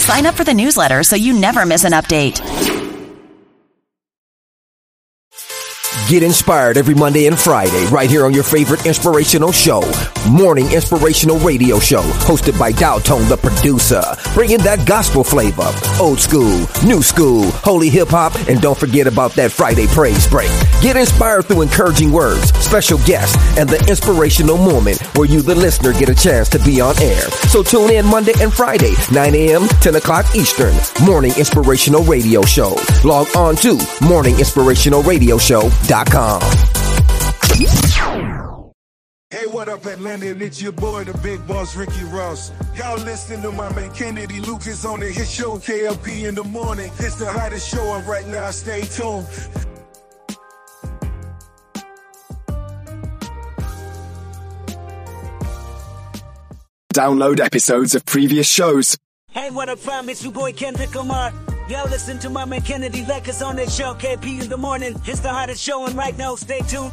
Sign up for the newsletter so you never miss an update. Get inspired every Monday and Friday right here on your favorite inspirational show, Morning Inspirational Radio Show, hosted by DalTone, the producer, bringing that gospel flavor, old school, new school, holy hip-hop, and don't forget about that Friday praise break. Get inspired through encouraging words, special guests, and the inspirational moment where you, the listener, get a chance to be on air. So tune in Monday and Friday, 9 a.m., 10 o'clock Eastern, Morning Inspirational Radio Show. Log on to morninginspirationalradioshow.com. Hey, what up, Atlanta? It's your boy, the big boss, Ricky Ross. Y'all listening to my man Kennedy Lucas on the hit show, KLP in the morning. It's the hottest show up right now. Stay tuned. Download episodes of previous shows. Hey, what up, fam? It's your boy, Kendrick Lamar. Y'all listen to my man Kennedy Lucas on this show, KP in the morning. It's the hottest show, and right now, stay tuned.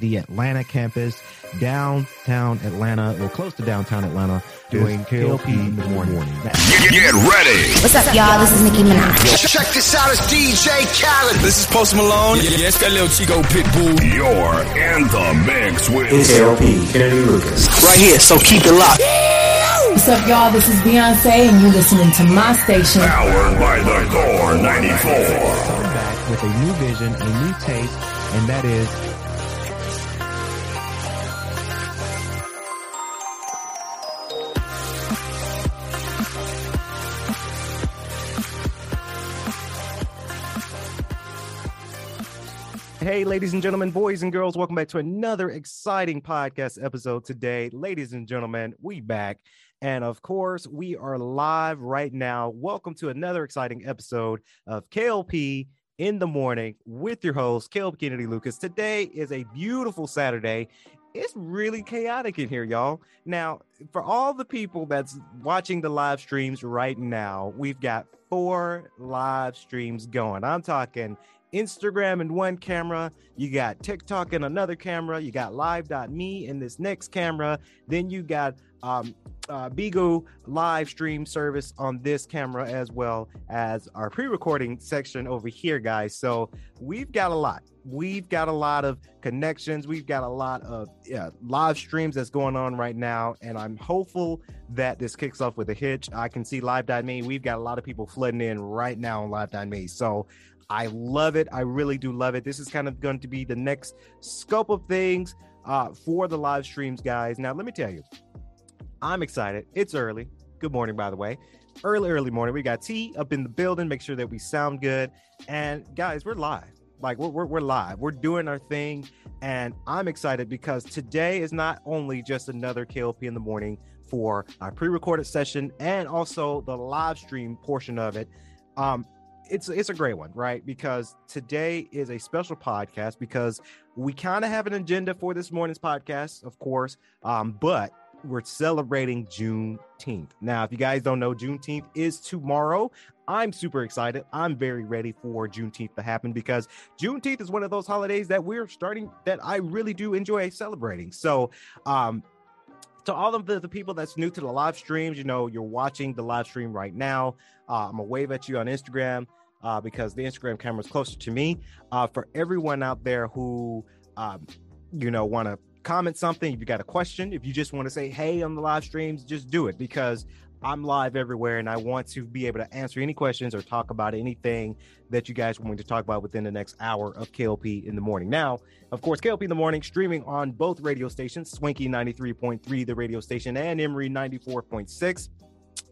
The Atlanta campus, downtown Atlanta, or close to downtown Atlanta, doing KLP in the morning. Get ready. What's up, y'all? This is Nicki Minaj. Check this out. It's DJ Khaled. This is Post Malone. Yes, that little Chico Pitbull. You're in the mix with KLP Kennedy Lucas. Right here, so keep it locked. What's up, y'all? This is Beyonce, and you're listening to my station. Powered by the Core 94. We're back with a new vision, a new taste, and that is hey, ladies and gentlemen, boys and girls, welcome back to another exciting podcast episode today. Ladies and gentlemen, we back. And of course, we are live right now. Welcome to another exciting episode of KLP in the morning with your host, Caleb Kennedy Lucas. Today is a beautiful Saturday. It's really chaotic in here, y'all. Now, for all the people that's watching the live streams right now, we've got 4 live streams going. I'm talking Instagram in one camera, you got TikTok in another camera, you got live.me in this next camera, then you got Bigo live stream service on this camera, as well as our pre-recording section over here, guys. So we've got a lot. We've got a lot of connections. We've got a lot of live streams that's going on right now. And I'm hopeful that this kicks off with a hitch. I can see live.me. We've got a lot of people flooding in right now on live.me. So I love it. I really do love it. This is kind of going to be the next scope of things for the live streams, guys. Now, let me tell you, I'm excited. It's early. Good morning, by the way. Early morning. We got T up in the building. Make sure that we sound good. And guys, we're live. Like we're live. We're doing our thing. And I'm excited because today is not only just another KLP in the morning for our pre-recorded session and also the live stream portion of it. It's a great one, right? Because today is a special podcast because we kind of have an agenda for this morning's podcast, of course, but we're celebrating Juneteenth. Now, if you guys don't know, Juneteenth is tomorrow. I'm super excited. I'm very ready for Juneteenth to happen because Juneteenth is one of those holidays that we're starting that I really do enjoy celebrating. So, to all of the people that's new to the live streams, you know, you're watching the live stream right now. I'm going to wave at you on Instagram because the Instagram camera is closer to me. For everyone out there who, you know, want to comment something, if you got a question, if you just want to say, hey, on the live streams, just do it because I'm live everywhere, and I want to be able to answer any questions or talk about anything that you guys want to talk about within the next hour of KLP in the morning. Now, of course, KLP in the morning, streaming on both radio stations, Swanky 93.3, the radio station, and Emory 94.6.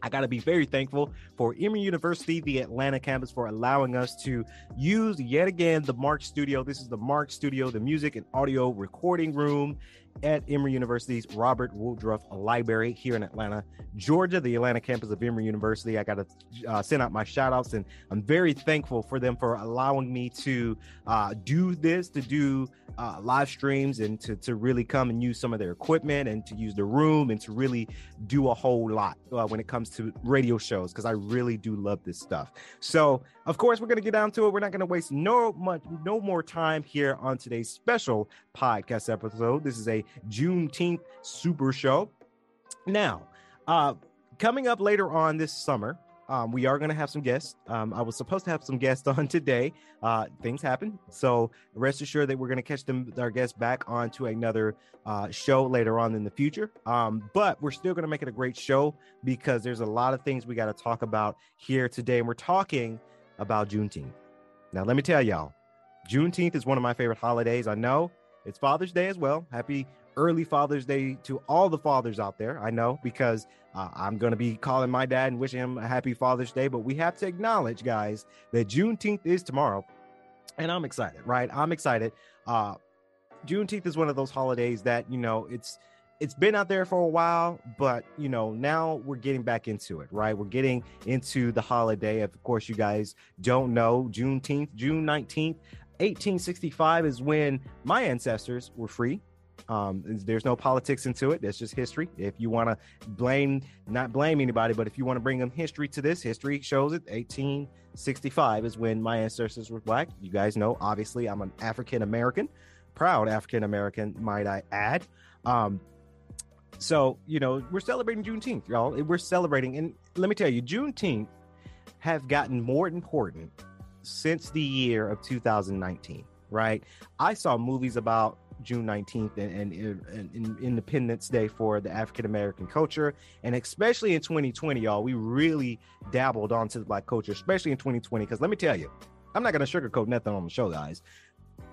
I got to be very thankful for Emory University, the Atlanta campus, for allowing us to use yet again the Mark Studio. This is the Mark Studio, the music and audio recording room at Emory University's Robert Woodruff Library here in Atlanta, Georgia, the Atlanta campus of Emory University. I got to send out my shout outs, and I'm very thankful for them for allowing me to do this, to do live streams, and to really come and use some of their equipment and to use the room and to really do a whole lot when it comes to radio shows, because I really do love this stuff. So, of course, we're going to get down to it. We're not going to waste no more time here on today's special podcast episode. This is a Juneteenth super show. Now, coming up later on this summer, we are going to have some guests. I was supposed to have some guests on today. Things happen. So rest assured that we're going to catch our guests back on to another show later on in the future. But we're still going to make it a great show because there's a lot of things we got to talk about here today. And we're talking about Juneteenth. Now, let me tell y'all, Juneteenth is one of my favorite holidays. I know it's Father's Day as well. Happy early Father's Day to all the fathers out there. I know, because I'm going to be calling my dad and wishing him a happy Father's Day. But we have to acknowledge, guys, that Juneteenth is tomorrow. And I'm excited, right? I'm excited. Juneteenth is one of those holidays that, you know, it's been out there for a while, but, you know, now we're getting back into it, right? We're getting into the holiday. Of course, you guys don't know, Juneteenth, June 19th, 1865 is when my ancestors were free. There's no politics into it. That's just history. If you want to not blame anybody, but if you want to bring them history to this, history shows it. 1865 is when my ancestors were Black. You guys know, obviously, I'm an African-American, proud African-American, might I add. So, you know, we're celebrating Juneteenth, y'all. We're celebrating. And let me tell you, Juneteenth have gotten more important since the year of 2019, right? I saw movies about June 19th and Independence Day for the African-American culture. And especially in 2020, y'all, we really dabbled onto the Black culture, especially in 2020. Because let me tell you, I'm not going to sugarcoat nothing on the show, guys.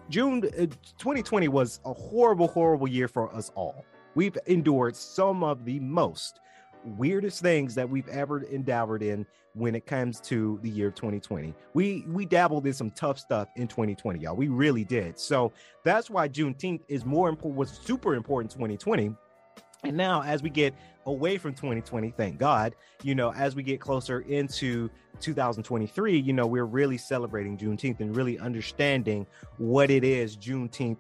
June 2020 was a horrible, horrible year for us all. We've endured some of the most weirdest things that we've ever endeavored in when it comes to the year 2020. We dabbled in some tough stuff in 2020, y'all. We really did. So that's why Juneteenth is more important, was super important in 2020. And now, as we get away from 2020, thank God, you know, as we get closer into 2023, you know, we're really celebrating Juneteenth and really understanding what it is Juneteenth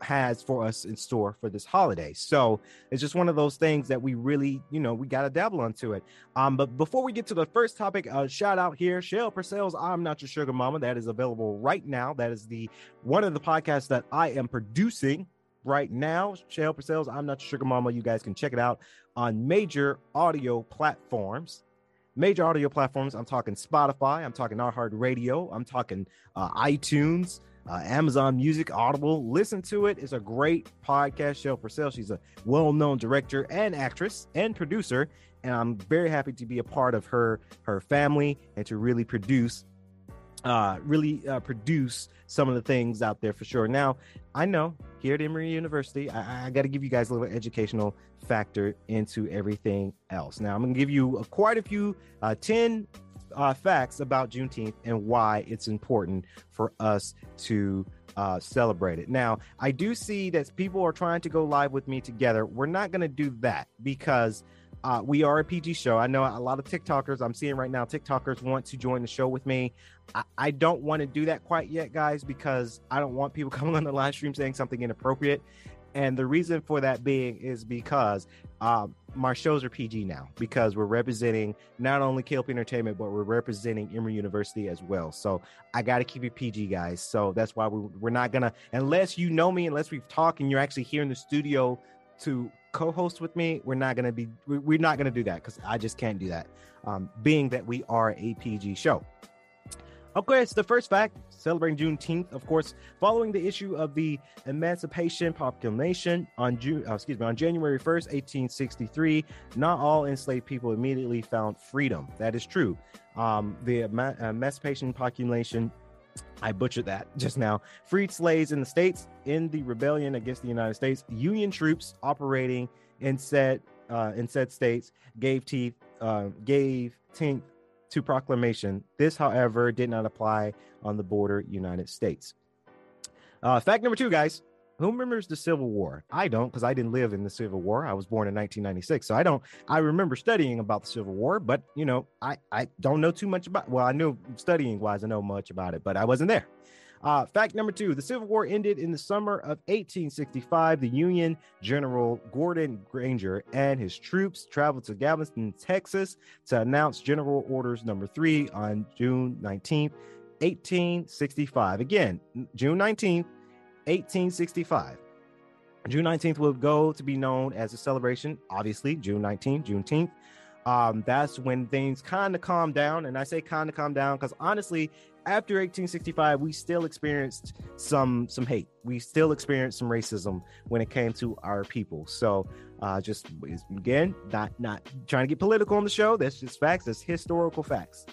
has for us in store for this holiday. So it's just one of those things that we really, you know, we got to dabble onto it. But before we get to the first topic, shout out here, Shell Purcell's I'm Not Your Sugar Mama. That is available right now. That is the one of the podcasts that I am producing right now. Shell Purcell's I'm Not Your Sugar Mama. You guys can check it out on major audio platforms. Major audio platforms. I'm talking Spotify. I'm talking iHeartRadio. I'm talking iTunes. Amazon Music, Audible. Listen to it. It's a great podcast. Shel Purcell, she's a well-known director and actress and producer, and I'm very happy to be a part of her family and to really produce some of the things out there for sure. Now, I know here at Emory University, I got to give you guys a little educational factor into everything else. Now, I'm going to give you quite a few 10 facts about Juneteenth and why it's important for us to celebrate it. Now, I do see that people are trying to go live with me together. We're not going to do that because we are a PG show. I know a lot of TikTokers I'm seeing right now, TikTokers want to join the show with me. I don't want to do that quite yet, guys, because I don't want people coming on the live stream saying something inappropriate. And the reason for that being is because my shows are PG now, because we're representing not only KLP Entertainment, but we're representing Emory University as well. So I got to keep it PG, guys. So that's why we're not going to, unless you know me, unless we've talked and you're actually here in the studio to co-host with me, we're not going to do that because I just can't do that, being that we are a PG show. Okay, so the first fact, celebrating Juneteenth, of course, following the issue of the Emancipation Proclamation on January 1st, 1863, not all enslaved people immediately found freedom. That is true. The Emancipation Proclamation, I butchered that just now, freed slaves in the states in the rebellion against the United States. Union troops operating in said states gave teeth to proclamation. This, however, did not apply on the border United States. Fact number two, guys. Who remembers the Civil War? I don't, because I didn't live in the Civil War. I was born in 1996, so I don't. I remember studying about the Civil War, but you know, I don't know too much about. Well, I knew studying wise, I know much about it, but I wasn't there. Fact number two: the Civil War ended in the summer of 1865. The Union General Gordon Granger and his troops traveled to Galveston, Texas, to announce General Orders Number 3 on June 19th, 1865. Again, June 19th. 1865. June 19th will go to be known as a celebration, obviously, June 19th, Juneteenth. That's when things kind of calmed down. And I say kind of calmed down because honestly, after 1865, we still experienced some hate. We still experienced some racism when it came to our people. So just again, not trying to get political on the show. That's just facts. That's historical facts.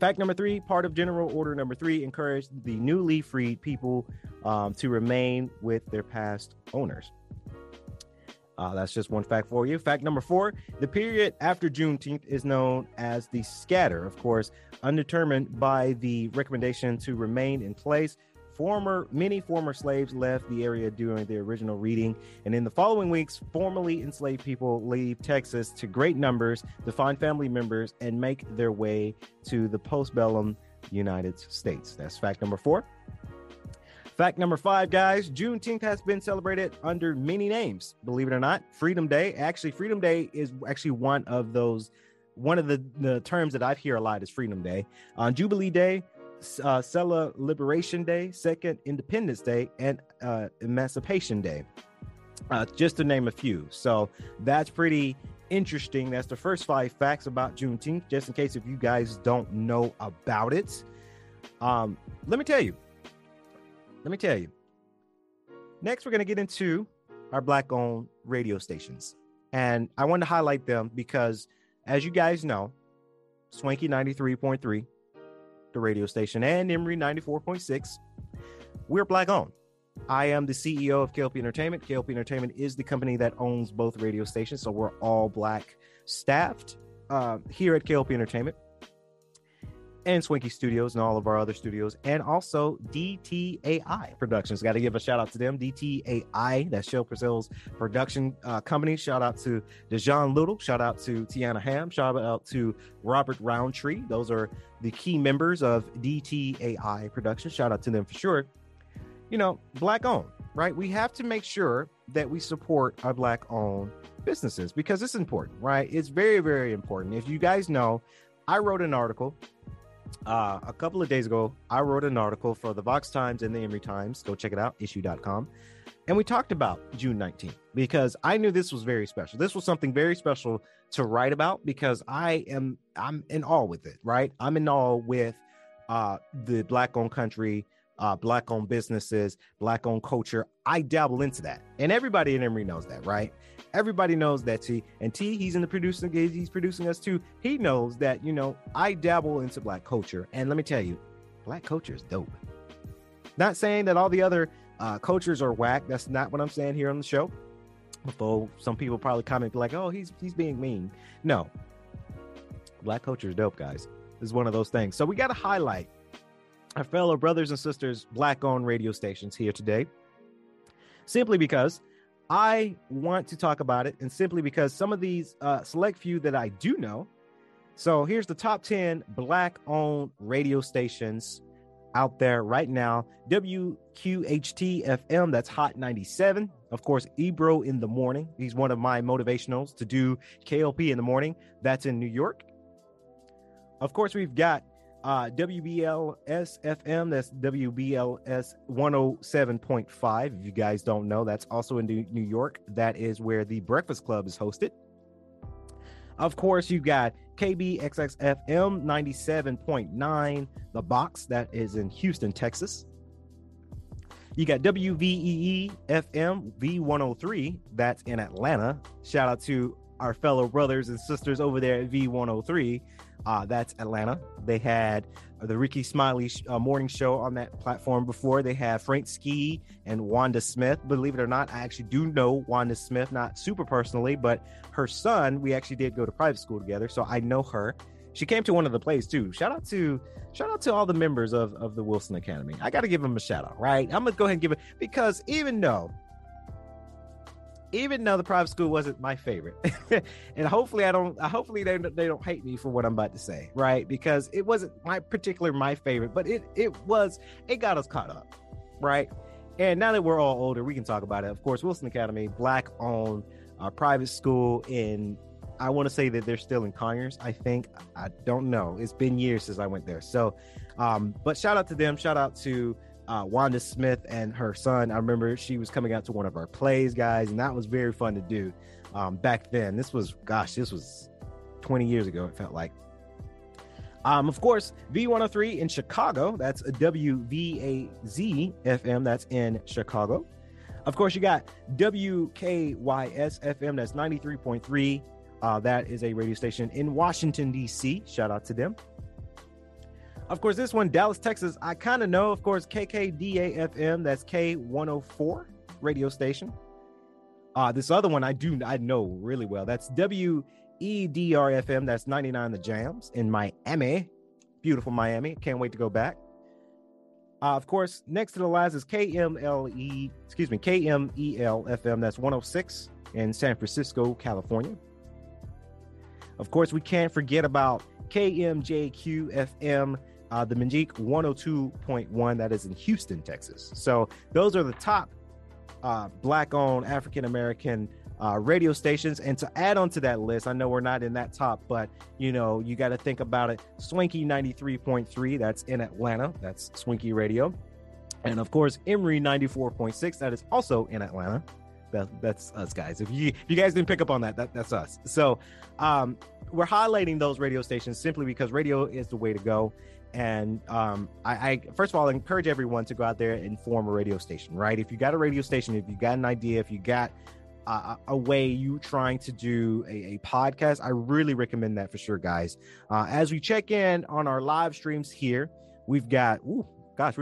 Fact number three, part of General Order Number 3 encouraged the newly freed people to remain with their past owners. That's just one fact for you. Fact number four, the period after Juneteenth is known as the scatter, of course, undetermined by the recommendation to remain in place. Many former slaves left the area during the original reading, and in the following weeks, formerly enslaved people leave Texas to great numbers to find family members and make their way to the postbellum United States. That's fact number four. Fact number five, guys, Juneteenth has been celebrated under many names, believe it or not. Freedom Day. Actually, Freedom Day is actually one of the terms that I hear a lot is Freedom Day. Jubilee Day, Liberation Day, Second Independence Day, and Emancipation Day, just to name a few. So that's pretty interesting. That's the first five facts about Juneteenth, just in case if you guys don't know about it. Let me tell you. Next, we're going to get into our Black-owned radio stations. And I want to highlight them because, as you guys know, Swanky 93.3, the radio station, and Emory 94.6. We're Black owned. I am the CEO of KLP Entertainment. KLP Entertainment is the company that owns both radio stations, so we're all Black staffed here at KLP Entertainment and Swanky Studios and all of our other studios, and also DTAI Productions. Got to give a shout out to them. DTAI, that's Shel Purcell's production company. Shout out to Dejan Little. Shout out to Tiana Ham. Shout out to Robert Roundtree. Those are the key members of DTAI Productions. Shout out to them for sure. You know, Black owned, right? We have to make sure that we support our Black owned businesses because it's important, right? It's very, very important. If you guys know, I wrote an article a couple of days ago. I wrote an article for the Vox Times and the Emory Times. Go check it out, issue.com. And we talked about June 19th because I knew this was very special. This was something very special to write about because I'm in awe with it, right? I'm in awe with the Black-owned country, Black-owned businesses, Black-owned culture. I dabble into that. And everybody in Emory knows that, right? Everybody knows that he's in the producing, he's producing us too. He knows that, you know, I dabble into Black culture. And let me tell you, Black culture is dope. Not saying that all the other cultures are whack. That's not what I'm saying here on the show. Although some people probably comment like, oh, he's being mean. No. Black culture is dope, guys. It's one of those things. So we got to highlight our fellow brothers and sisters, Black-owned radio stations here today, simply because I want to talk about it, and simply because some of these select few that I do know. So here's the top 10 Black-owned radio stations out there right now. WQHT-FM, that's Hot 97. Of course, Ebro in the Morning. He's one of my motivationals to do KLP in the morning. That's in New York. Of course, we've got WBLS-FM, that's WBLS 107.5. If you guys don't know, that's also in New York. That is where the Breakfast Club is hosted. Of course, you got KBXXFM 97.9, The Box, that is in Houston, Texas. You got WVEE FM V103, that's in Atlanta. Shout out to our fellow brothers and sisters over there at V103. That's Atlanta. They had the Ricky Smiley morning show on that platform before. They had Frank Ski and Wanda Smith. Believe it or not, I actually do know Wanda Smith, not super personally, but her son, we actually did go to private school together, so I know her. She came to one of the plays too. Shout out to all the members of the Wilson Academy. I got to give them a shout out, right? I'm gonna go ahead and give it, because even though the private school wasn't my favorite, and hopefully they don't hate me for what I'm about to say, right? Because it wasn't my favorite, but it got us caught up, right? And now that we're all older, we can talk about it. Of course, Wilson Academy, black owned private school in, I want to say that they're still in Conyers, I think. I don't know. It's been years since I went there. So, but shout out to them. Shout out to Wanda Smith and her son. I remember she was coming out to one of our plays, guys, and that was very fun to do back then. This was 20 years ago, it felt like. Of course, V103 in Chicago. That's a WVAZ-FM. That's in Chicago. Of course, you got WKYS-FM. That's 93.3. That is a radio station in Washington, D.C. Shout out to them. Of course, this one, Dallas, Texas, I kind of know. Of course, KKDA-FM, that's K104 radio station. This other one I know really well. That's WEDR-FM, that's 99 The Jams in Miami. Beautiful Miami. Can't wait to go back. Of course, next to the last is KMEL-FM, that's 106 in San Francisco, California. Of course, we can't forget about KMJQ-FM, the Magique 102.1, that is in Houston, Texas. So those are the top black-owned African-American radio stations. And to add on to that list, I know we're not in that top, but you got to think about it. Swanky 93.3, that's in Atlanta. That's Swanky Radio. And of course, Emory 94.6, that is also in Atlanta. That's us, guys. If you guys didn't pick up on that's us. So we're highlighting those radio stations simply because radio is the way to go. And I first of all encourage everyone to go out there and form a radio station, right? If you got a radio station, if you got an idea, if you got a way you trying to do a podcast, I really recommend that for sure, guys. As we check in on our live streams here, we've got, we're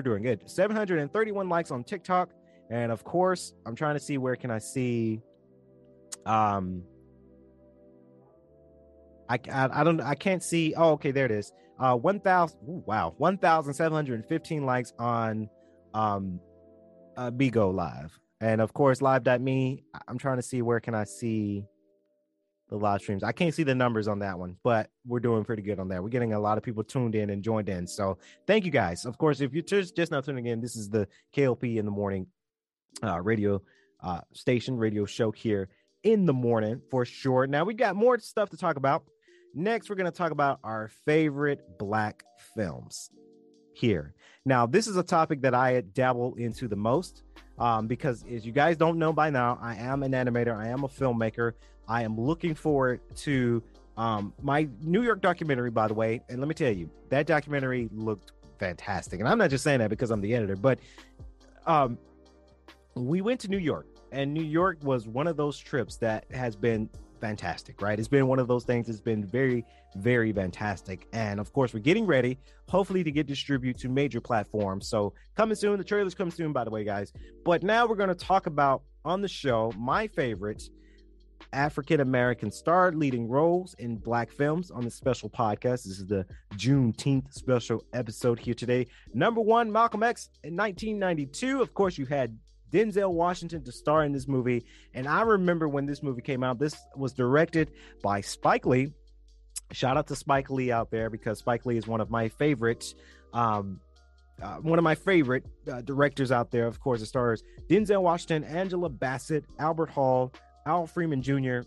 doing good. 731 likes on TikTok. And of course, I'm trying to see where can I see. I can't see. Oh, okay, there it is. 1,715 likes on Bigo Live, and of course Live.me. I'm trying to see where can I see the live streams. I can't see the numbers on that one, but we're doing pretty good on there. We're getting a lot of people tuned in and joined in. So thank you guys. Of course, if you're just now tuning in, this is the KLP in the morning. Radio show here in the morning for sure. Now we got more stuff to talk about. Next, we're going to talk about our favorite black films here. Now, this is a topic that I dabble into the most because, as you guys don't know by now, I am an animator. I am a filmmaker. I am looking forward to my New York documentary, by the way. And let me tell you, that documentary looked fantastic. And I'm not just saying that because I'm the editor, but we went to New York, and New York was one of those trips that has been fantastic, right? It's been one of those things that's been very, very fantastic. And of course, we're getting ready, hopefully, to get distributed to major platforms. So coming soon. The trailer's coming soon, by the way, guys. But now we're going to talk about on the show my favorite African-American starred leading roles in black films on this special podcast. This is the Juneteenth special episode here today. Number one, Malcolm X in 1992. Of course, you had Denzel Washington to star in this movie. And I remember when this movie came out, this was directed by Spike Lee. Shout out to Spike Lee out there, because Spike Lee is one of my favorite directors out there. Of course, it stars Denzel Washington, Angela Bassett, Albert Hall, Al Freeman Jr.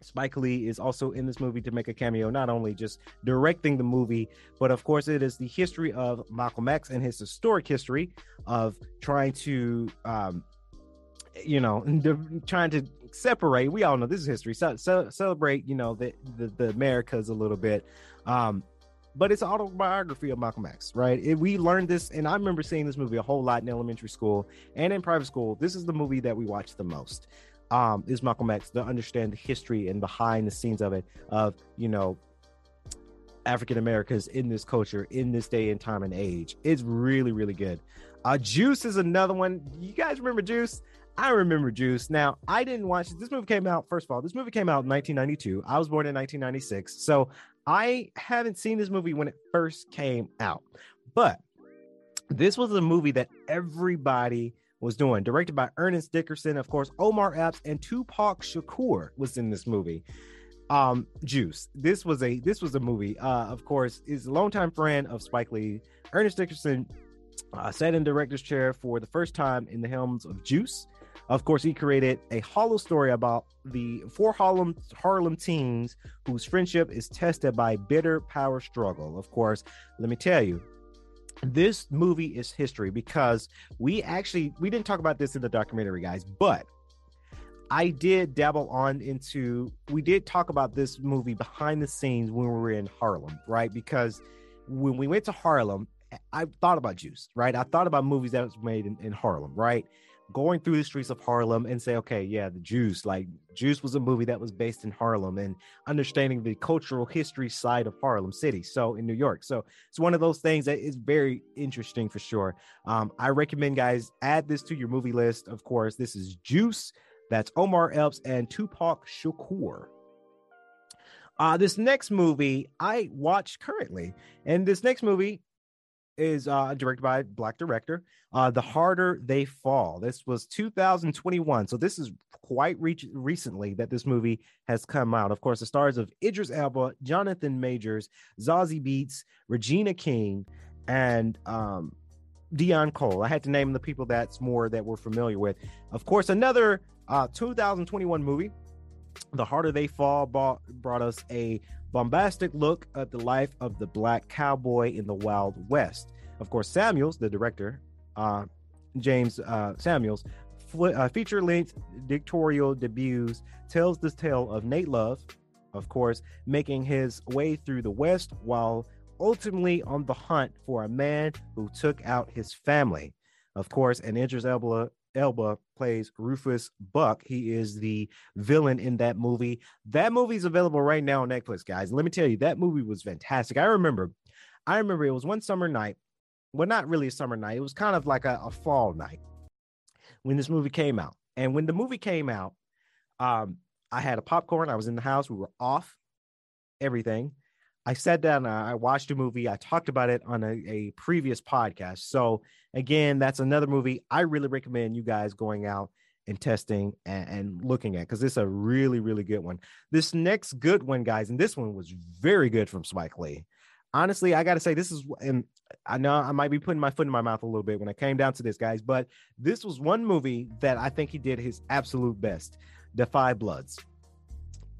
Spike Lee is also in this movie to make a cameo, not only just directing the movie, but of course it is the history of Malcolm X and his historic history of trying to separate. We all know this is history. So celebrate, you know, the Americas a little bit. But it's an autobiography of Malcolm X, right? We learned this, and I remember seeing this movie a whole lot in elementary school and in private school. This is the movie that we watched the most, is Malcolm X, to understand the history and behind the scenes of it, of, you know, African Americans in this culture, in this day and time and age. It's really, really good. Juice is another one. You guys remember Juice? I remember Juice. Now, I didn't watch it. This movie came out, first of all, this movie came out in 1992. I was born in 1996. So I haven't seen this movie when it first came out. But this was a movie that everybody was doing. Directed by Ernest Dickerson, of course, Omar Epps, and Tupac Shakur was in this movie. Juice. This was a movie. Of course, is a longtime friend of Spike Lee. Ernest Dickerson sat in director's chair for the first time in the helms of Juice. Of course, he created a hollow story about the four Harlem teens whose friendship is tested by bitter power struggle. Of course, let me tell you, this movie is history, because we didn't talk about this in the documentary, guys, but I did dabble on into, we did talk about this movie behind the scenes when we were in Harlem, right? Because when we went to Harlem, I thought about Juice, right? I thought about movies that was made in Harlem, right? Going through the streets of Harlem and say, okay, yeah, the Juice, like Juice was a movie that was based in Harlem, and understanding the cultural history side of Harlem City. So in New York. So it's one of those things that is very interesting for sure. I recommend, guys, add this to your movie list. Of course, this is Juice. That's Omar Epps and Tupac Shakur. This next movie I watch currently, and this next movie is directed by a Black director, The Harder They Fall. This was 2021, so this is quite recently that this movie has come out. Of course, the stars of Idris Elba, Jonathan Majors, Zazie Beetz, Regina King, and Dion Cole. I had to name the people that we're familiar with. Of course, another 2021 movie, The Harder They Fall, brought us a bombastic look at the life of the Black cowboy in the Wild West. Of course, Samuels, the director, James Samuels, feature-length directorial debuts, tells the tale of Nate Love, of course, making his way through the West while ultimately on the hunt for a man who took out his family. Of course, and Idris Elba plays Rufus Buck. He is the villain in that movie. That movie is available right now on Netflix, guys. Let me tell you, that movie was fantastic. I remember it was one summer night. Well, not really a summer night. It was kind of like a fall night when this movie came out. And when the movie came out, I had a popcorn. I was in the house. We were off everything. I sat down, I watched a movie. I talked about it on a previous podcast. So again, that's another movie I really recommend you guys going out and testing and looking at, because it's a really, really good one. This next good one, guys, and this one was very good from Spike Lee. Honestly, I got to say I know I might be putting my foot in my mouth a little bit when I came down to this, guys, but this was one movie that I think he did his absolute best, Defy Bloods.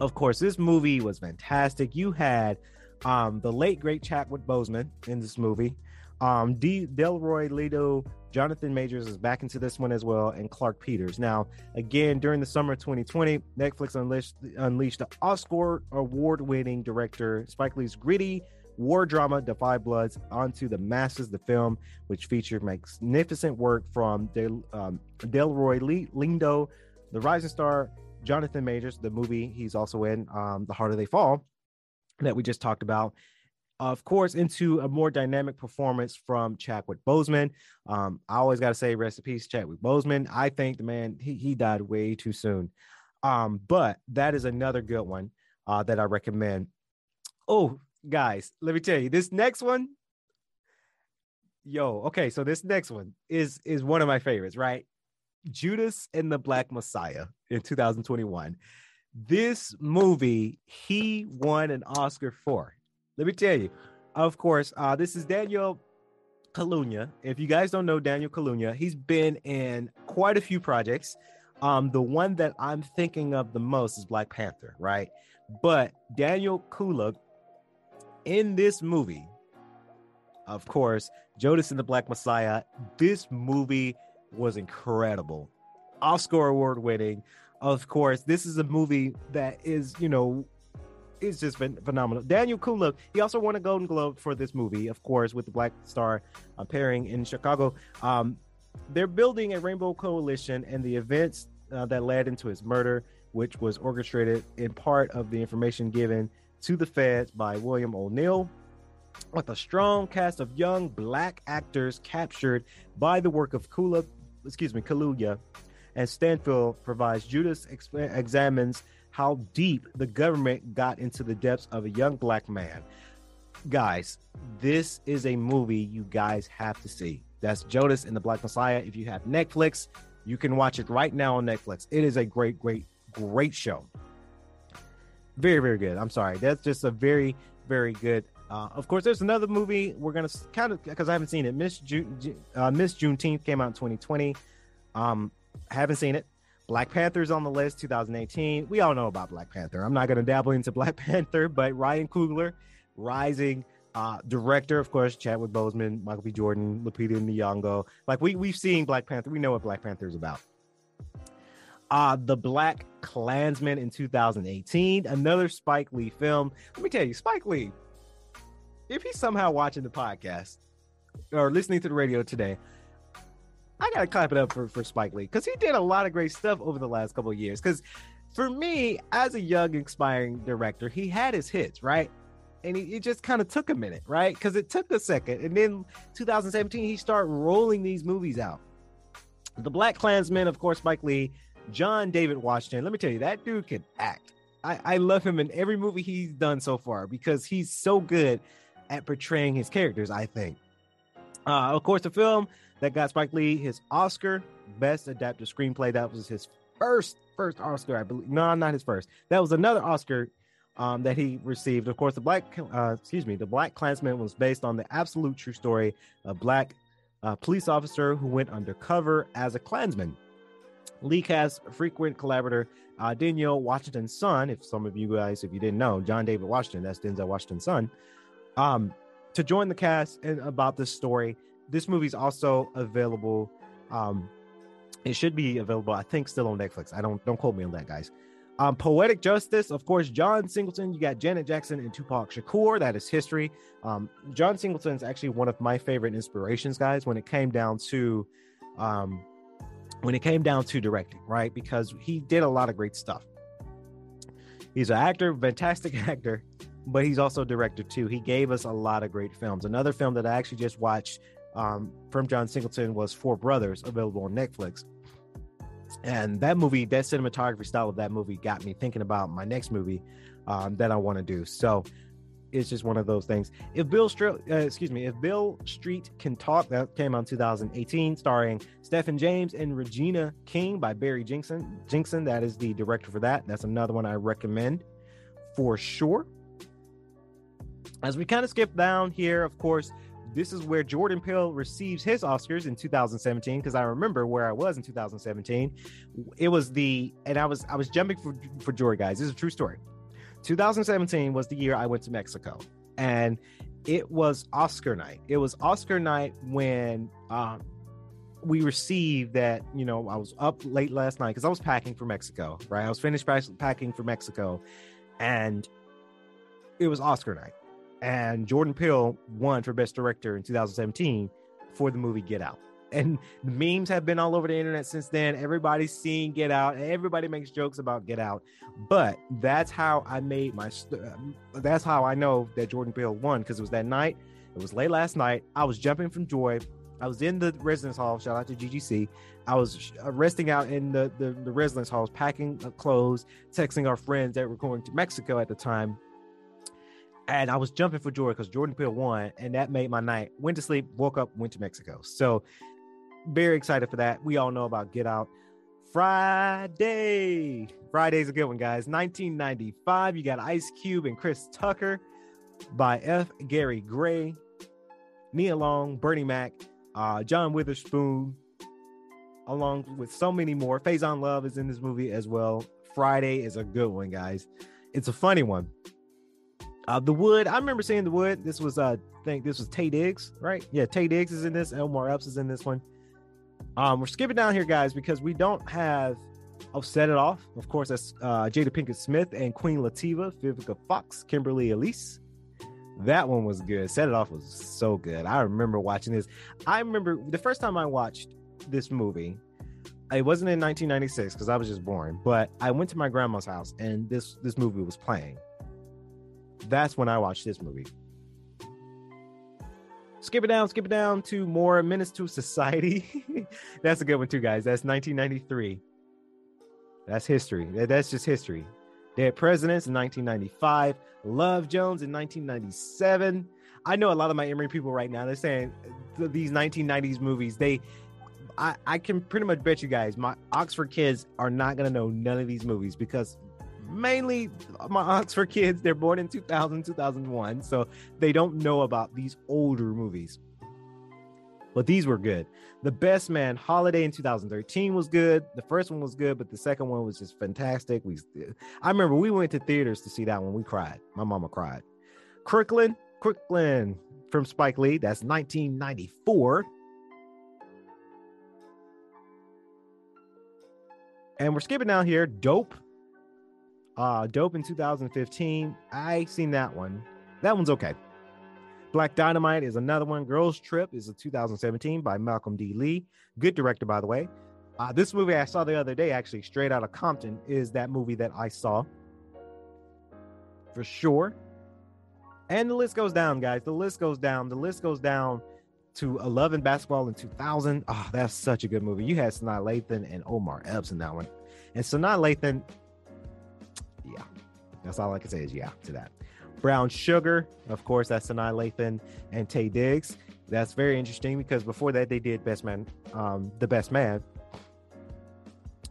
Of course, this movie was fantastic. You had the late, great Chadwick Boseman in this movie. Delroy Lindo, Jonathan Majors is back into this one as well, and Clark Peters. Now, again, during the summer of 2020, Netflix unleashed the Oscar award-winning director Spike Lee's gritty war drama Defy Bloods onto the masses. The film, which featured magnificent work from Delroy Lindo, the rising star Jonathan Majors, the movie he's also in, The Harder They Fall, that we just talked about, of course, into a more dynamic performance from Chadwick Boseman. I always got to say, rest in peace, Chadwick Boseman. I think the man, he died way too soon. But that is another good one that I recommend. Oh, guys, let me tell you, this next one. Yo, okay, so this next one is one of my favorites, right? Judas and the Black Messiah in 2021. This movie, he won an Oscar for. Let me tell you, of course, this is Daniel Kaluuya. If you guys don't know Daniel Kaluuya, he's been in quite a few projects. The one that I'm thinking of the most is Black Panther, right? But Daniel Kaluuya in this movie, of course, Judas and the Black Messiah, this movie was incredible. Oscar award winning. Of course, this is a movie that is, you know, it's just been phenomenal. Daniel Kaluuya, he also won a Golden Globe for this movie, of course, with the Black Star pairing in Chicago. They're building a rainbow coalition, and the events that led into his murder, which was orchestrated in part of the information given to the feds by William O'Neill, with a strong cast of young Black actors captured by the work of Kaluuya. And Stanfield provides Judas examines how deep the government got into the depths of a young Black man. Guys, this is a movie you guys have to see. That's Judas and the Black Messiah. If you have Netflix, you can watch it right now on Netflix. It is a great, great, great show. Very, very good. I'm sorry. That's just a very, very good. Of course, there's another movie we're going to kind of, because I haven't seen it. Miss Juneteenth came out in 2020. Haven't seen it. Black Panther's on the list, 2018. We all know about Black Panther. I'm not going to dabble into Black Panther, but Ryan Coogler, rising director, of course, Chadwick Boseman, Michael B. Jordan, Lupita Nyong'o. Like we've seen Black Panther. We know what Black Panther is about. The Black Klansman in 2018, another Spike Lee film. Let me tell you, Spike Lee, if he's somehow watching the podcast or listening to the radio today, I gotta clap it up for Spike Lee, because he did a lot of great stuff over the last couple of years. Because for me, as a young, aspiring director, he had his hits, right? And it just kind of took a minute, right? Because it took a second. And then 2017, he started rolling these movies out. The Black Klansman, of course, Spike Lee, John David Washington. Let me tell you, that dude can act. I love him in every movie he's done so far, because he's so good at portraying his characters, I think. Of course, the film that got Spike Lee his Oscar, Best Adapted Screenplay. That was his first Oscar, I believe. No, not his first. That was another Oscar that he received. Of course, The Black Klansman was based on the absolute true story of Black police officer who went undercover as a Klansman. Lee cast frequent collaborator Daniel Washington's son. If some of you guys, if you didn't know, John David Washington, that's Denzel Washington's son, to join the cast and about this story. This movie's also available. It should be available, I think, still on Netflix. Don't quote me on that, guys. Poetic Justice, of course, John Singleton. You got Janet Jackson and Tupac Shakur. That is history. John Singleton is actually one of my favorite inspirations, guys, when it came down to directing, right? Because he did a lot of great stuff. He's an actor, fantastic actor, but he's also a director too. He gave us a lot of great films. Another film that I actually just watched from John Singleton was Four Brothers, available on Netflix. And that movie, that cinematography style of that movie got me thinking about my next movie that I want to do. So it's just one of those things. If Bill Street Can Talk, that came out in 2018, starring Stephen James and Regina King by Barry Jenkison. That is the director for that. That's another one I recommend for sure. As we kind of skip down here, of course, this is where Jordan Peele receives his Oscars in 2017, because I remember where I was in 2017. It was I was jumping for joy, guys. This is a true story. 2017 was the year I went to Mexico, and it was Oscar night. It was Oscar night when we received that, you know, I was up late last night because I was packing for Mexico, right? I was finished packing for Mexico, and it was Oscar night. And Jordan Peele won for Best Director in 2017 for the movie Get Out. And the memes have been all over the internet since then. Everybody's seen Get Out. Everybody makes jokes about Get Out. But that's how I made my... That's how I know that Jordan Peele won, because it was that night. It was late last night. I was jumping from joy. I was in the residence hall. Shout out to GGC. I was resting out in the residence halls, packing clothes, texting our friends that were going to Mexico at the time. And I was jumping for joy because Jordan Peele won, and that made my night. Went to sleep, woke up, went to Mexico. So very excited for that. We all know about Get Out. Friday. Friday's a good one, guys. 1995. You got Ice Cube and Chris Tucker by F. Gary Gray, Nia Long, Bernie Mac, John Witherspoon, along with so many more. Faison Love is in this movie as well. Friday is a good one, guys. It's a funny one. The Wood. I remember seeing The Wood. This was, I think this was Taye Diggs, right? Yeah, Taye Diggs is in this. Omar Epps is in this one. We're skipping down here, guys, because we don't have of Set It Off. Of course, that's Jada Pinkett Smith and Queen Latifah, Vivica Fox, Kimberly Elise. That one was good. Set It Off was so good. I remember watching this. I remember the first time I watched this movie, it wasn't in 1996 because I was just born, but I went to my grandma's house and this movie was playing. That's when I watched this movie. Skip it down to more Menace to Society. That's a good one too, guys. That's 1993. That's history. That's just history. Dead Presidents in 1995. Love Jones in 1997. I know a lot of my Emory people right now, they're saying these 1990s movies, I can pretty much bet you guys my Oxford kids are not going to know none of these movies, because mainly my Oxford kids, they're born in 2000, 2001, so they don't know about these older movies. But these were good. The Best Man Holiday in 2013 was good. The first one was good, but the second one was just fantastic. I remember we went to theaters to see that one. We cried. My mama cried. Crooklyn from Spike Lee. That's 1994. And we're skipping down here. Dope in 2015. I seen that one. That one's okay. Black Dynamite is another one. Girls Trip is a 2017 by Malcolm D. Lee. Good director, by the way. This movie I saw the other day, actually, Straight Outta Compton is that movie that I saw for sure. And the list goes down, guys. The list goes down to Love and Basketball in 2000. Oh, that's such a good movie. You had Sanaa Lathan and Omar Epps in that one. And Sanaa Lathan, yeah, that's all I can say is yeah to that. Brown Sugar, of course, that's Sanaa Lathan and Taye Diggs. That's very interesting because before that they did The Best Man.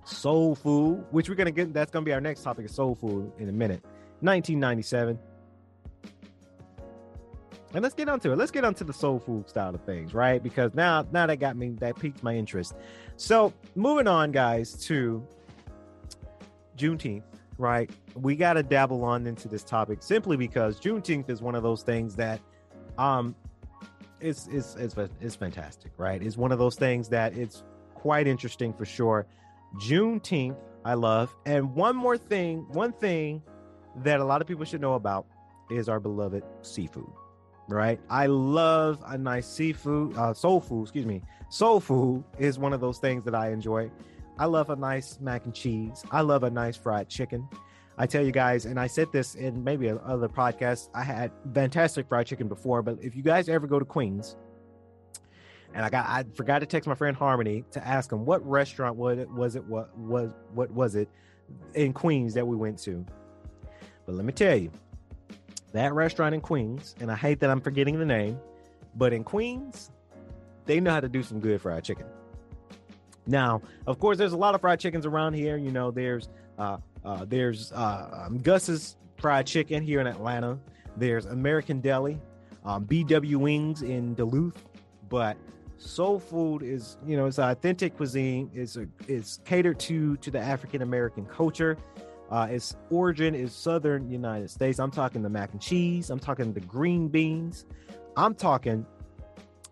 Soul Food, which we're gonna get. That's gonna be our next topic of Soul Food in a minute. 1997, and let's get onto it. Let's get onto the Soul Food style of things, right? Because now that got me. That piqued my interest. So moving on, guys, to Juneteenth. Right, we got to dabble on into this topic simply because Juneteenth is one of those things that it's fantastic, right? It's one of those things that it's quite interesting for sure. Juneteenth, I love. And one thing that a lot of people should know about is our beloved seafood, right? I love a nice seafood, soul food, excuse me. Soul food is one of those things that I enjoy. I love a nice mac and cheese. I love a nice fried chicken. I tell you guys, and I said this in maybe another podcast, I had fantastic fried chicken before, but if you guys ever go to Queens, and I forgot to text my friend Harmony to ask him what restaurant was it in Queens that we went to. But let me tell you, that restaurant in Queens, and I hate that I'm forgetting the name, but in Queens, they know how to do some good fried chicken. Now, of course, there's a lot of fried chickens around here. You know, there's Gus's Fried Chicken here in Atlanta. There's American Deli, BW Wings in Duluth. But soul food is, you know, it's authentic cuisine. It's catered to the African American culture. Its origin is Southern United States. I'm talking the mac and cheese. I'm talking the green beans. I'm talking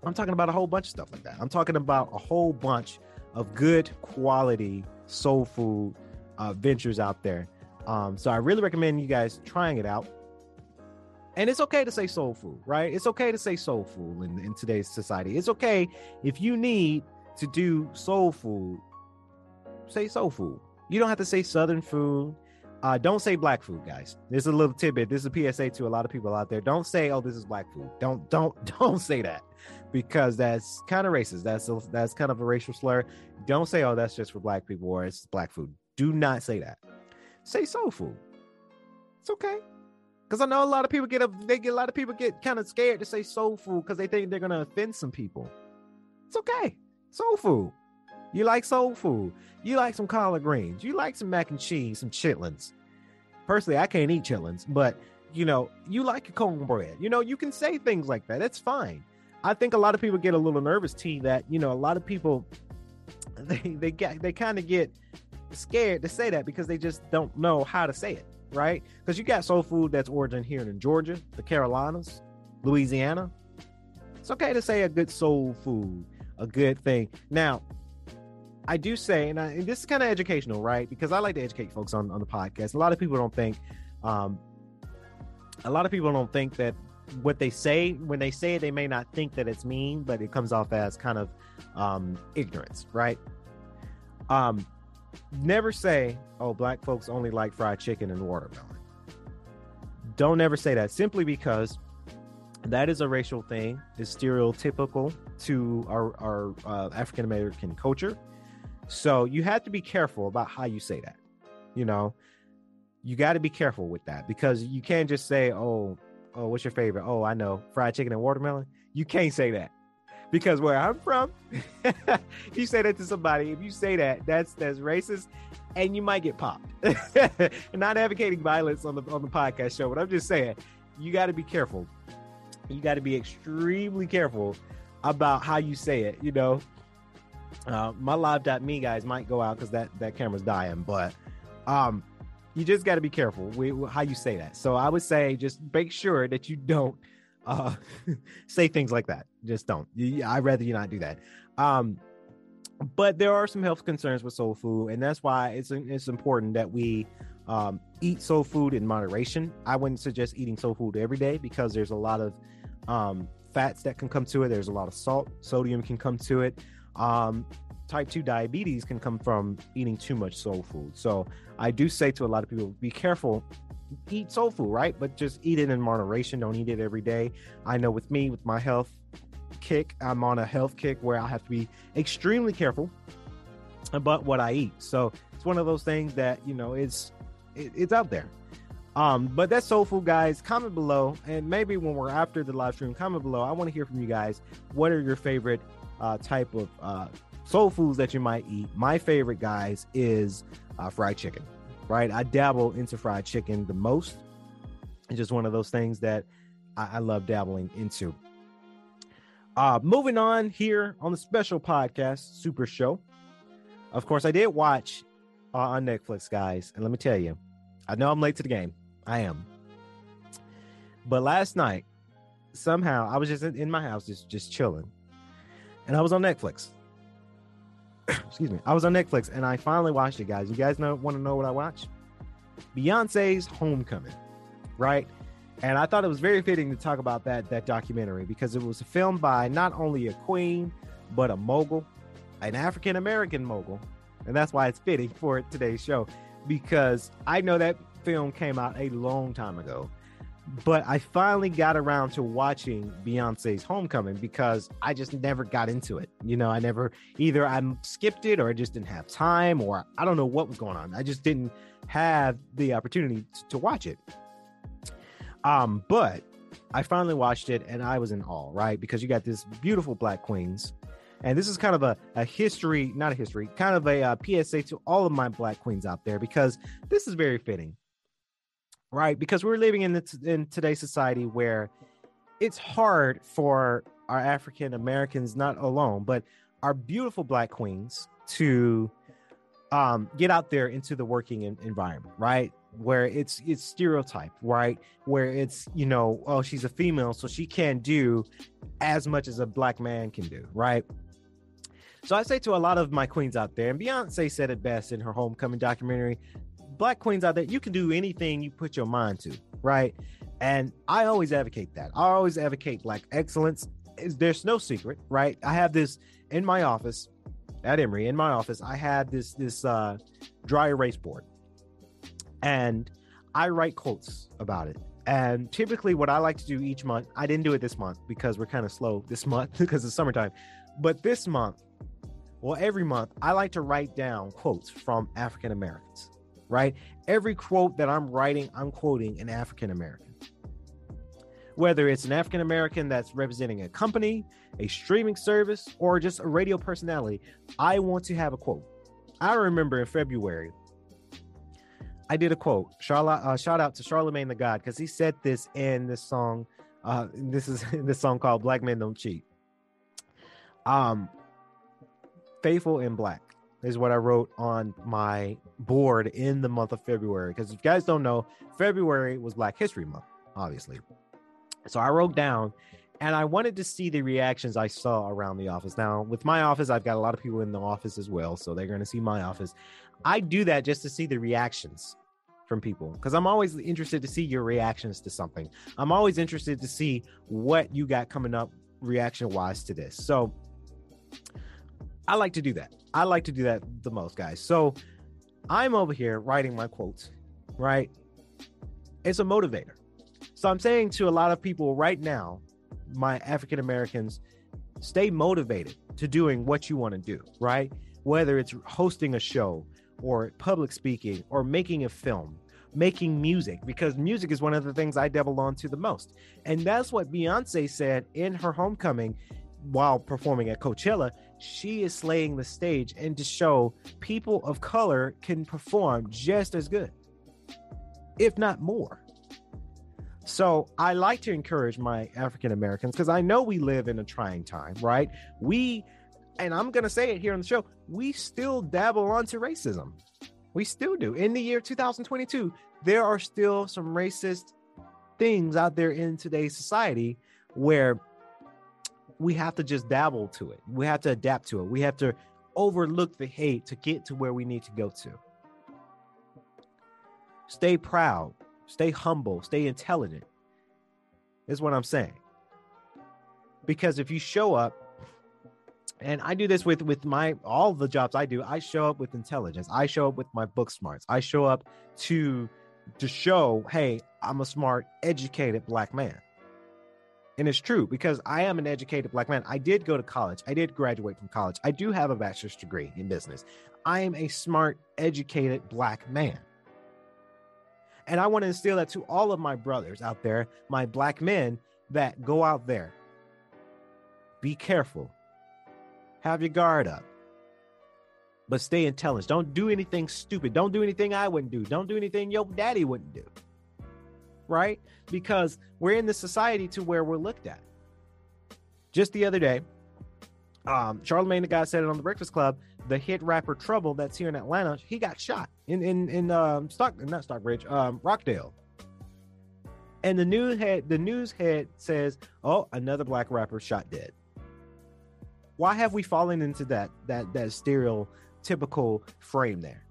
about a whole bunch of stuff like that. I'm talking about a whole bunch of good quality soul food ventures out there. So I really recommend you guys trying it out. And it's okay to say soul food, right? It's okay to say soul food in today's society. It's okay if you need to do soul food, say soul food. You don't have to say Southern food. Don't say black food, guys. There's a little tidbit. This is a PSA to a lot of people out there. Don't say, oh, this is black food. Don't say that, because that's kind of racist. That's kind of a racial slur. Don't say, oh, that's just for black people or it's black food. Do not say that. Say soul food. It's okay. Because I know a lot of people get kind of scared to say soul food because they think they're going to offend some people. It's okay. Soul food. You like soul food. You like some collard greens. You like some mac and cheese, some chitlins. Personally, I can't eat chitlins, but, you know, you like your cornbread. You know, you can say things like that. That's fine. I think a lot of people get a little nervous, T, that, you know, a lot of people, they kind of get scared to say that because they just don't know how to say it, right? Because you got soul food that's origin here in Georgia, the Carolinas, Louisiana. It's okay to say a good soul food, a good thing. Now, I do say, and this is kind of educational, right? Because I like to educate folks on the podcast. A lot of people don't think, that what they say, when they say it, they may not think that it's mean, but it comes off as kind of ignorance, right? Never say, oh, black folks only like fried chicken and watermelon. Don't ever say that, simply because that is a racial thing. It's stereotypical to our African-American culture. So you have to be careful about how you say that. You know, you got to be careful with that, because you can't just say, oh, what's your favorite? Oh, I know, fried chicken and watermelon. You can't say that, because where I'm from, you say that to somebody, if you say that, that's racist, and you might get popped. I'm not advocating violence on the podcast show, but I'm just saying, you got to be careful. You got to be extremely careful about how you say it. You know, my live.me guys might go out because that camera's dying, but you just got to be careful with how you say that. So I would say, just make sure that you don't say things like that. Just don't. I'd rather you not do that. But there are some health concerns with soul food, and that's why it's important that we eat soul food in moderation. I wouldn't suggest eating soul food every day, because there's a lot of fats that can come to it. There's a lot of salt, sodium can come to it. Type 2 diabetes can come from eating too much soul food. So I do say to a lot of people, be careful, eat soul food, right? But just eat it in moderation. Don't eat it every day. I know with me, with my health kick, I'm on a health kick where I have to be extremely careful about what I eat. So it's one of those things that, you know, it's out there. But that's soul food, guys. Comment below, and maybe when we're after the live stream, comment below. I want to hear from you guys. What are your favorite type of soul foods that you might eat? My favorite, guys, is fried chicken, right? I dabble into fried chicken the most. It's just one of those things that I love dabbling into. Moving on here on the special podcast, Super Show. Of course, I did watch on Netflix, guys, and let me tell you, I know I'm late to the game. I am. But last night, somehow, I was just in my house, just chilling. And I was on Netflix. Excuse me. I was on Netflix, and I finally watched it, guys. You guys want to know what I watched? Beyonce's Homecoming, right? And I thought it was very fitting to talk about that documentary, because it was filmed by not only a queen, but a mogul, an African-American mogul. And that's why it's fitting for today's show. Because I know that film came out a long time ago, but I finally got around to watching Beyonce's Homecoming, because I just never got into it. You know, I never, either I skipped it, or I just didn't have time, or I don't know what was going on. I just didn't have the opportunity to watch it. But I finally watched it, and I was in awe, right? Because you got this beautiful Black queens. And this is kind of a PSA to all of my Black queens out there, because this is very fitting, right? Because we're living in today's society where it's hard for our African Americans, not alone, but our beautiful Black queens to get out there into the working environment, right? Where it's stereotyped, right? Where it's, you know, oh, she's a female, so she can't do as much as a Black man can do, right? So I say to a lot of my queens out there, and Beyonce said it best in her Homecoming documentary, Black queens out there, you can do anything you put your mind to, right? And I always advocate that. I always advocate Black excellence. There's no secret, right? I have this in my office at Emory. In my office, I have this dry erase board, and I write quotes about it. And typically what I like to do each month, I didn't do it this month because we're kind of slow this month because it's summertime. But this month, well, every month, I like to write down quotes from African Americans, right? Every quote that I'm writing, I'm quoting an African American. Whether it's an African American that's representing a company, a streaming service, or just a radio personality, I want to have a quote. I remember in February, I did a quote. Shout out to Charlamagne the God, because he said this in this song. This is in this song called Black Men Don't Cheat. Faithful in Black is what I wrote on my board in the month of February. Because if you guys don't know, February was Black History Month, obviously. So I wrote down And I wanted to see the reactions I saw around the office. Now, with my office, I've got a lot of people in the office as well, so they're going to see my office. I do that just to see the reactions from people, because I'm always interested to see your reactions to something. I'm always interested to see what you got coming up reaction-wise to this. So I like to do that. I like to do that the most, guys. So I'm over here writing my quotes, right? It's a motivator. So I'm saying to a lot of people right now, my African Americans, stay motivated to doing what you want to do, right? Whether it's hosting a show or public speaking or making a film, making music, because music is one of the things I dabble onto the most. And that's what Beyonce said in her homecoming while performing at Coachella. She is slaying the stage and to show people of color can perform just as good, if not more. So I like to encourage my African Americans, because I know we live in a trying time, right? And I'm going to say it here on the show, we still dabble onto racism. We still do. In the year 2022, there are still some racist things out there in today's society where we have to just dabble to it. We have to adapt to it. We have to overlook the hate to get to where we need to go to. Stay proud. Stay humble, stay intelligent, is what I'm saying. Because if you show up, and I do this with my all the jobs I do, I show up with intelligence. I show up with my book smarts. I show up to show, hey, I'm a smart, educated Black man. And it's true, because I am an educated Black man. I did go to college. I did graduate from college. I do have a bachelor's degree in business. I am a smart, educated Black man. And I want to instill that to all of my brothers out there, my Black men that go out there. Be careful. Have your guard up. But stay intelligent. Don't do anything stupid. Don't do anything I wouldn't do. Don't do anything your daddy wouldn't do. Right? Because we're in this society to where we're looked at. Just the other day, Charlamagne the God said it on The Breakfast Club, the hit rapper Trouble that's here in Atlanta, he got shot in Rockdale. And the news head says, oh, another Black rapper shot dead. Why have we fallen into that stereotypical frame there?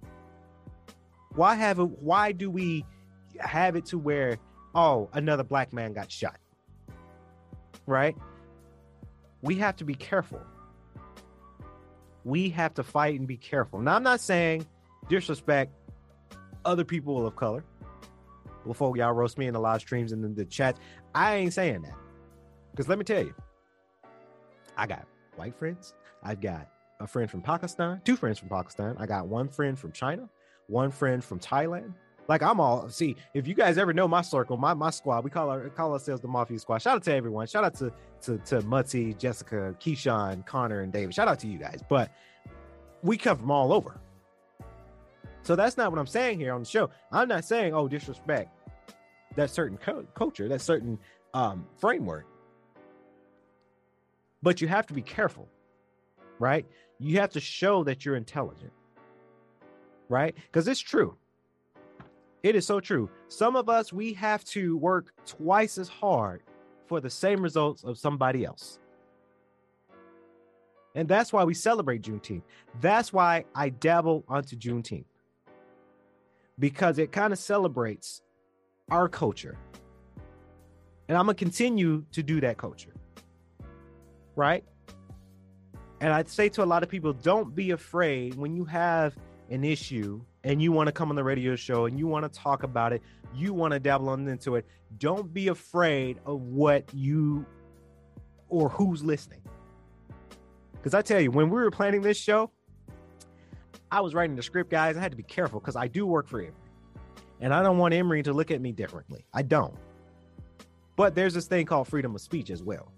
Why do we have it to where, oh, another Black man got shot? Right? We have to be careful. We have to fight and be careful. Now, I'm not saying disrespect other people of color. Before y'all roast me in the live streams and in the chats, I ain't saying that. Because let me tell you, I got white friends. I've got a friend from Pakistan, two friends from Pakistan. I got one friend from China, one friend from Thailand. Like, if you guys ever know my circle, my squad, we call ourselves the Mafia Squad. Shout out to everyone. Shout out to Mutzi, Jessica, Keyshawn, Connor, and David. Shout out to you guys. But we come from all over. So that's not what I'm saying here on the show. I'm not saying, oh, disrespect that certain culture, that certain framework. But you have to be careful, right? You have to show that you're intelligent, right? Because it's true. It is so true. Some of us, we have to work twice as hard for the same results of somebody else. And that's why we celebrate Juneteenth. That's why I dabble onto Juneteenth. Because it kind of celebrates our culture. And I'm going to continue to do that culture. Right? And I'd say to a lot of people, don't be afraid when you have an issue and you want to come on the radio show and you want to talk about it, you want to dabble on into it, don't be afraid of what you or who's listening. Because I tell you, when we were planning this show, I was writing the script, guys. I had to be careful because I do work for Emory. And I don't want Emory to look at me differently. I don't. But there's this thing called freedom of speech as well.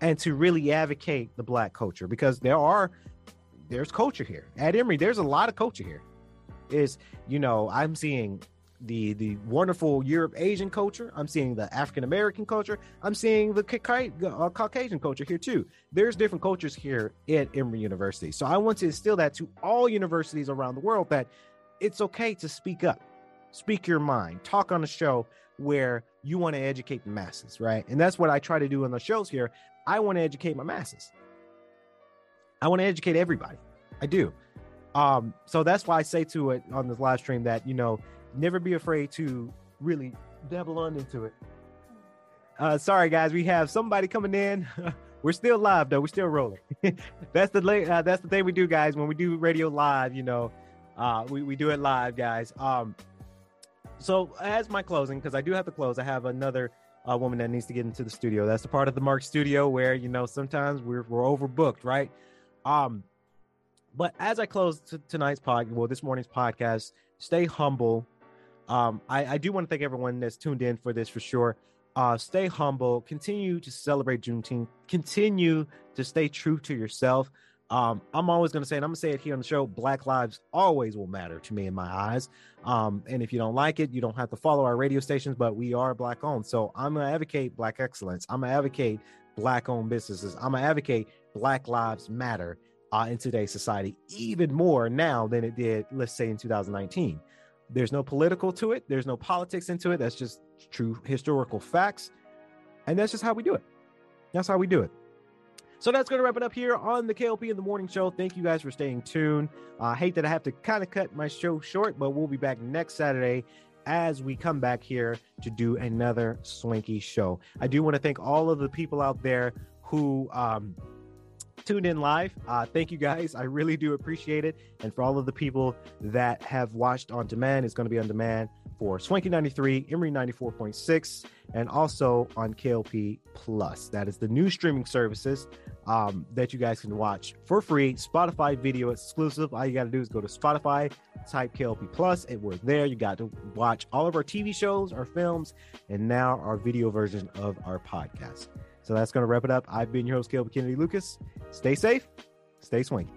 And to really advocate the Black culture, because there's culture here. At Emory, there's a lot of culture here. I'm seeing the wonderful Europe Asian culture. I'm seeing the African American culture. I'm seeing the Caucasian culture here too. There's different cultures here at Emory University. So I want to instill that to all universities around the world that it's okay to speak up, speak your mind, talk on the show, where you want to educate the masses, right? And that's what I try to do on the shows here. I want to educate my masses. I want to educate everybody. I do. So that's why I say to it on this live stream that, you know, never be afraid to really dabble on into it. Sorry, guys, we have somebody coming in. We're still live, though. We're still rolling. That's the thing we do, guys. When we do radio live, you know, we do it live, guys. So as my closing, because I do have to close, I have another woman that needs to get into the studio. That's the part of the Mark Studio where, you know, sometimes we're overbooked, right? But as I close tonight's podcast, well, this morning's podcast, stay humble. I do want to thank everyone that's tuned in for this for sure. Stay humble. Continue to celebrate Juneteenth. Continue to stay true to yourself. I'm always going to say, and I'm going to say it here on the show, Black lives always will matter to me in my eyes. And if you don't like it, you don't have to follow our radio stations, but we are Black owned. So I'm going to advocate Black excellence. I'm going to advocate Black owned businesses. I'm going to advocate Black lives matter in today's society, even more now than it did, let's say, in 2019. There's no political to it. There's no politics into it. That's just true historical facts. And that's just how we do it. That's how we do it. So that's going to wrap it up here on the KLP in the Morning Show. Thank you guys for staying tuned. I hate that I have to kind of cut my show short, but we'll be back next Saturday as we come back here to do another Swanky show. I do want to thank all of the people out there who tuned in live. Thank you guys. I really do appreciate it. And for all of the people that have watched on demand, it's going to be on demand for Swanky 93, Emory 94.6, and also on KLP Plus. That is the new streaming services that you guys can watch for free. Spotify video exclusive. All you got to do is go to Spotify, type KLP Plus, and we're there. You got to watch all of our TV shows, our films, and now our video version of our podcast. So that's going to wrap it up. I've been your host, Caleb Kennedy Lucas. Stay safe. Stay swinging.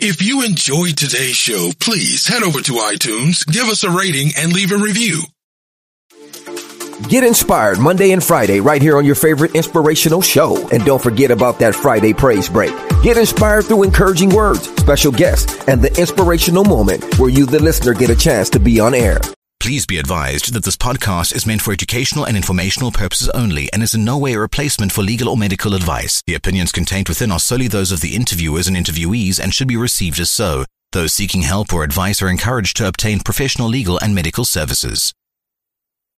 If you enjoyed today's show, please head over to iTunes, give us a rating, and leave a review. Get inspired Monday and Friday right here on your favorite inspirational show. And don't forget about that Friday praise break. Get inspired through encouraging words, special guests, and the inspirational moment where you, the listener, get a chance to be on air. Please be advised that this podcast is meant for educational and informational purposes only and is in no way a replacement for legal or medical advice. The opinions contained within are solely those of the interviewers and interviewees and should be received as so. Those seeking help or advice are encouraged to obtain professional legal and medical services.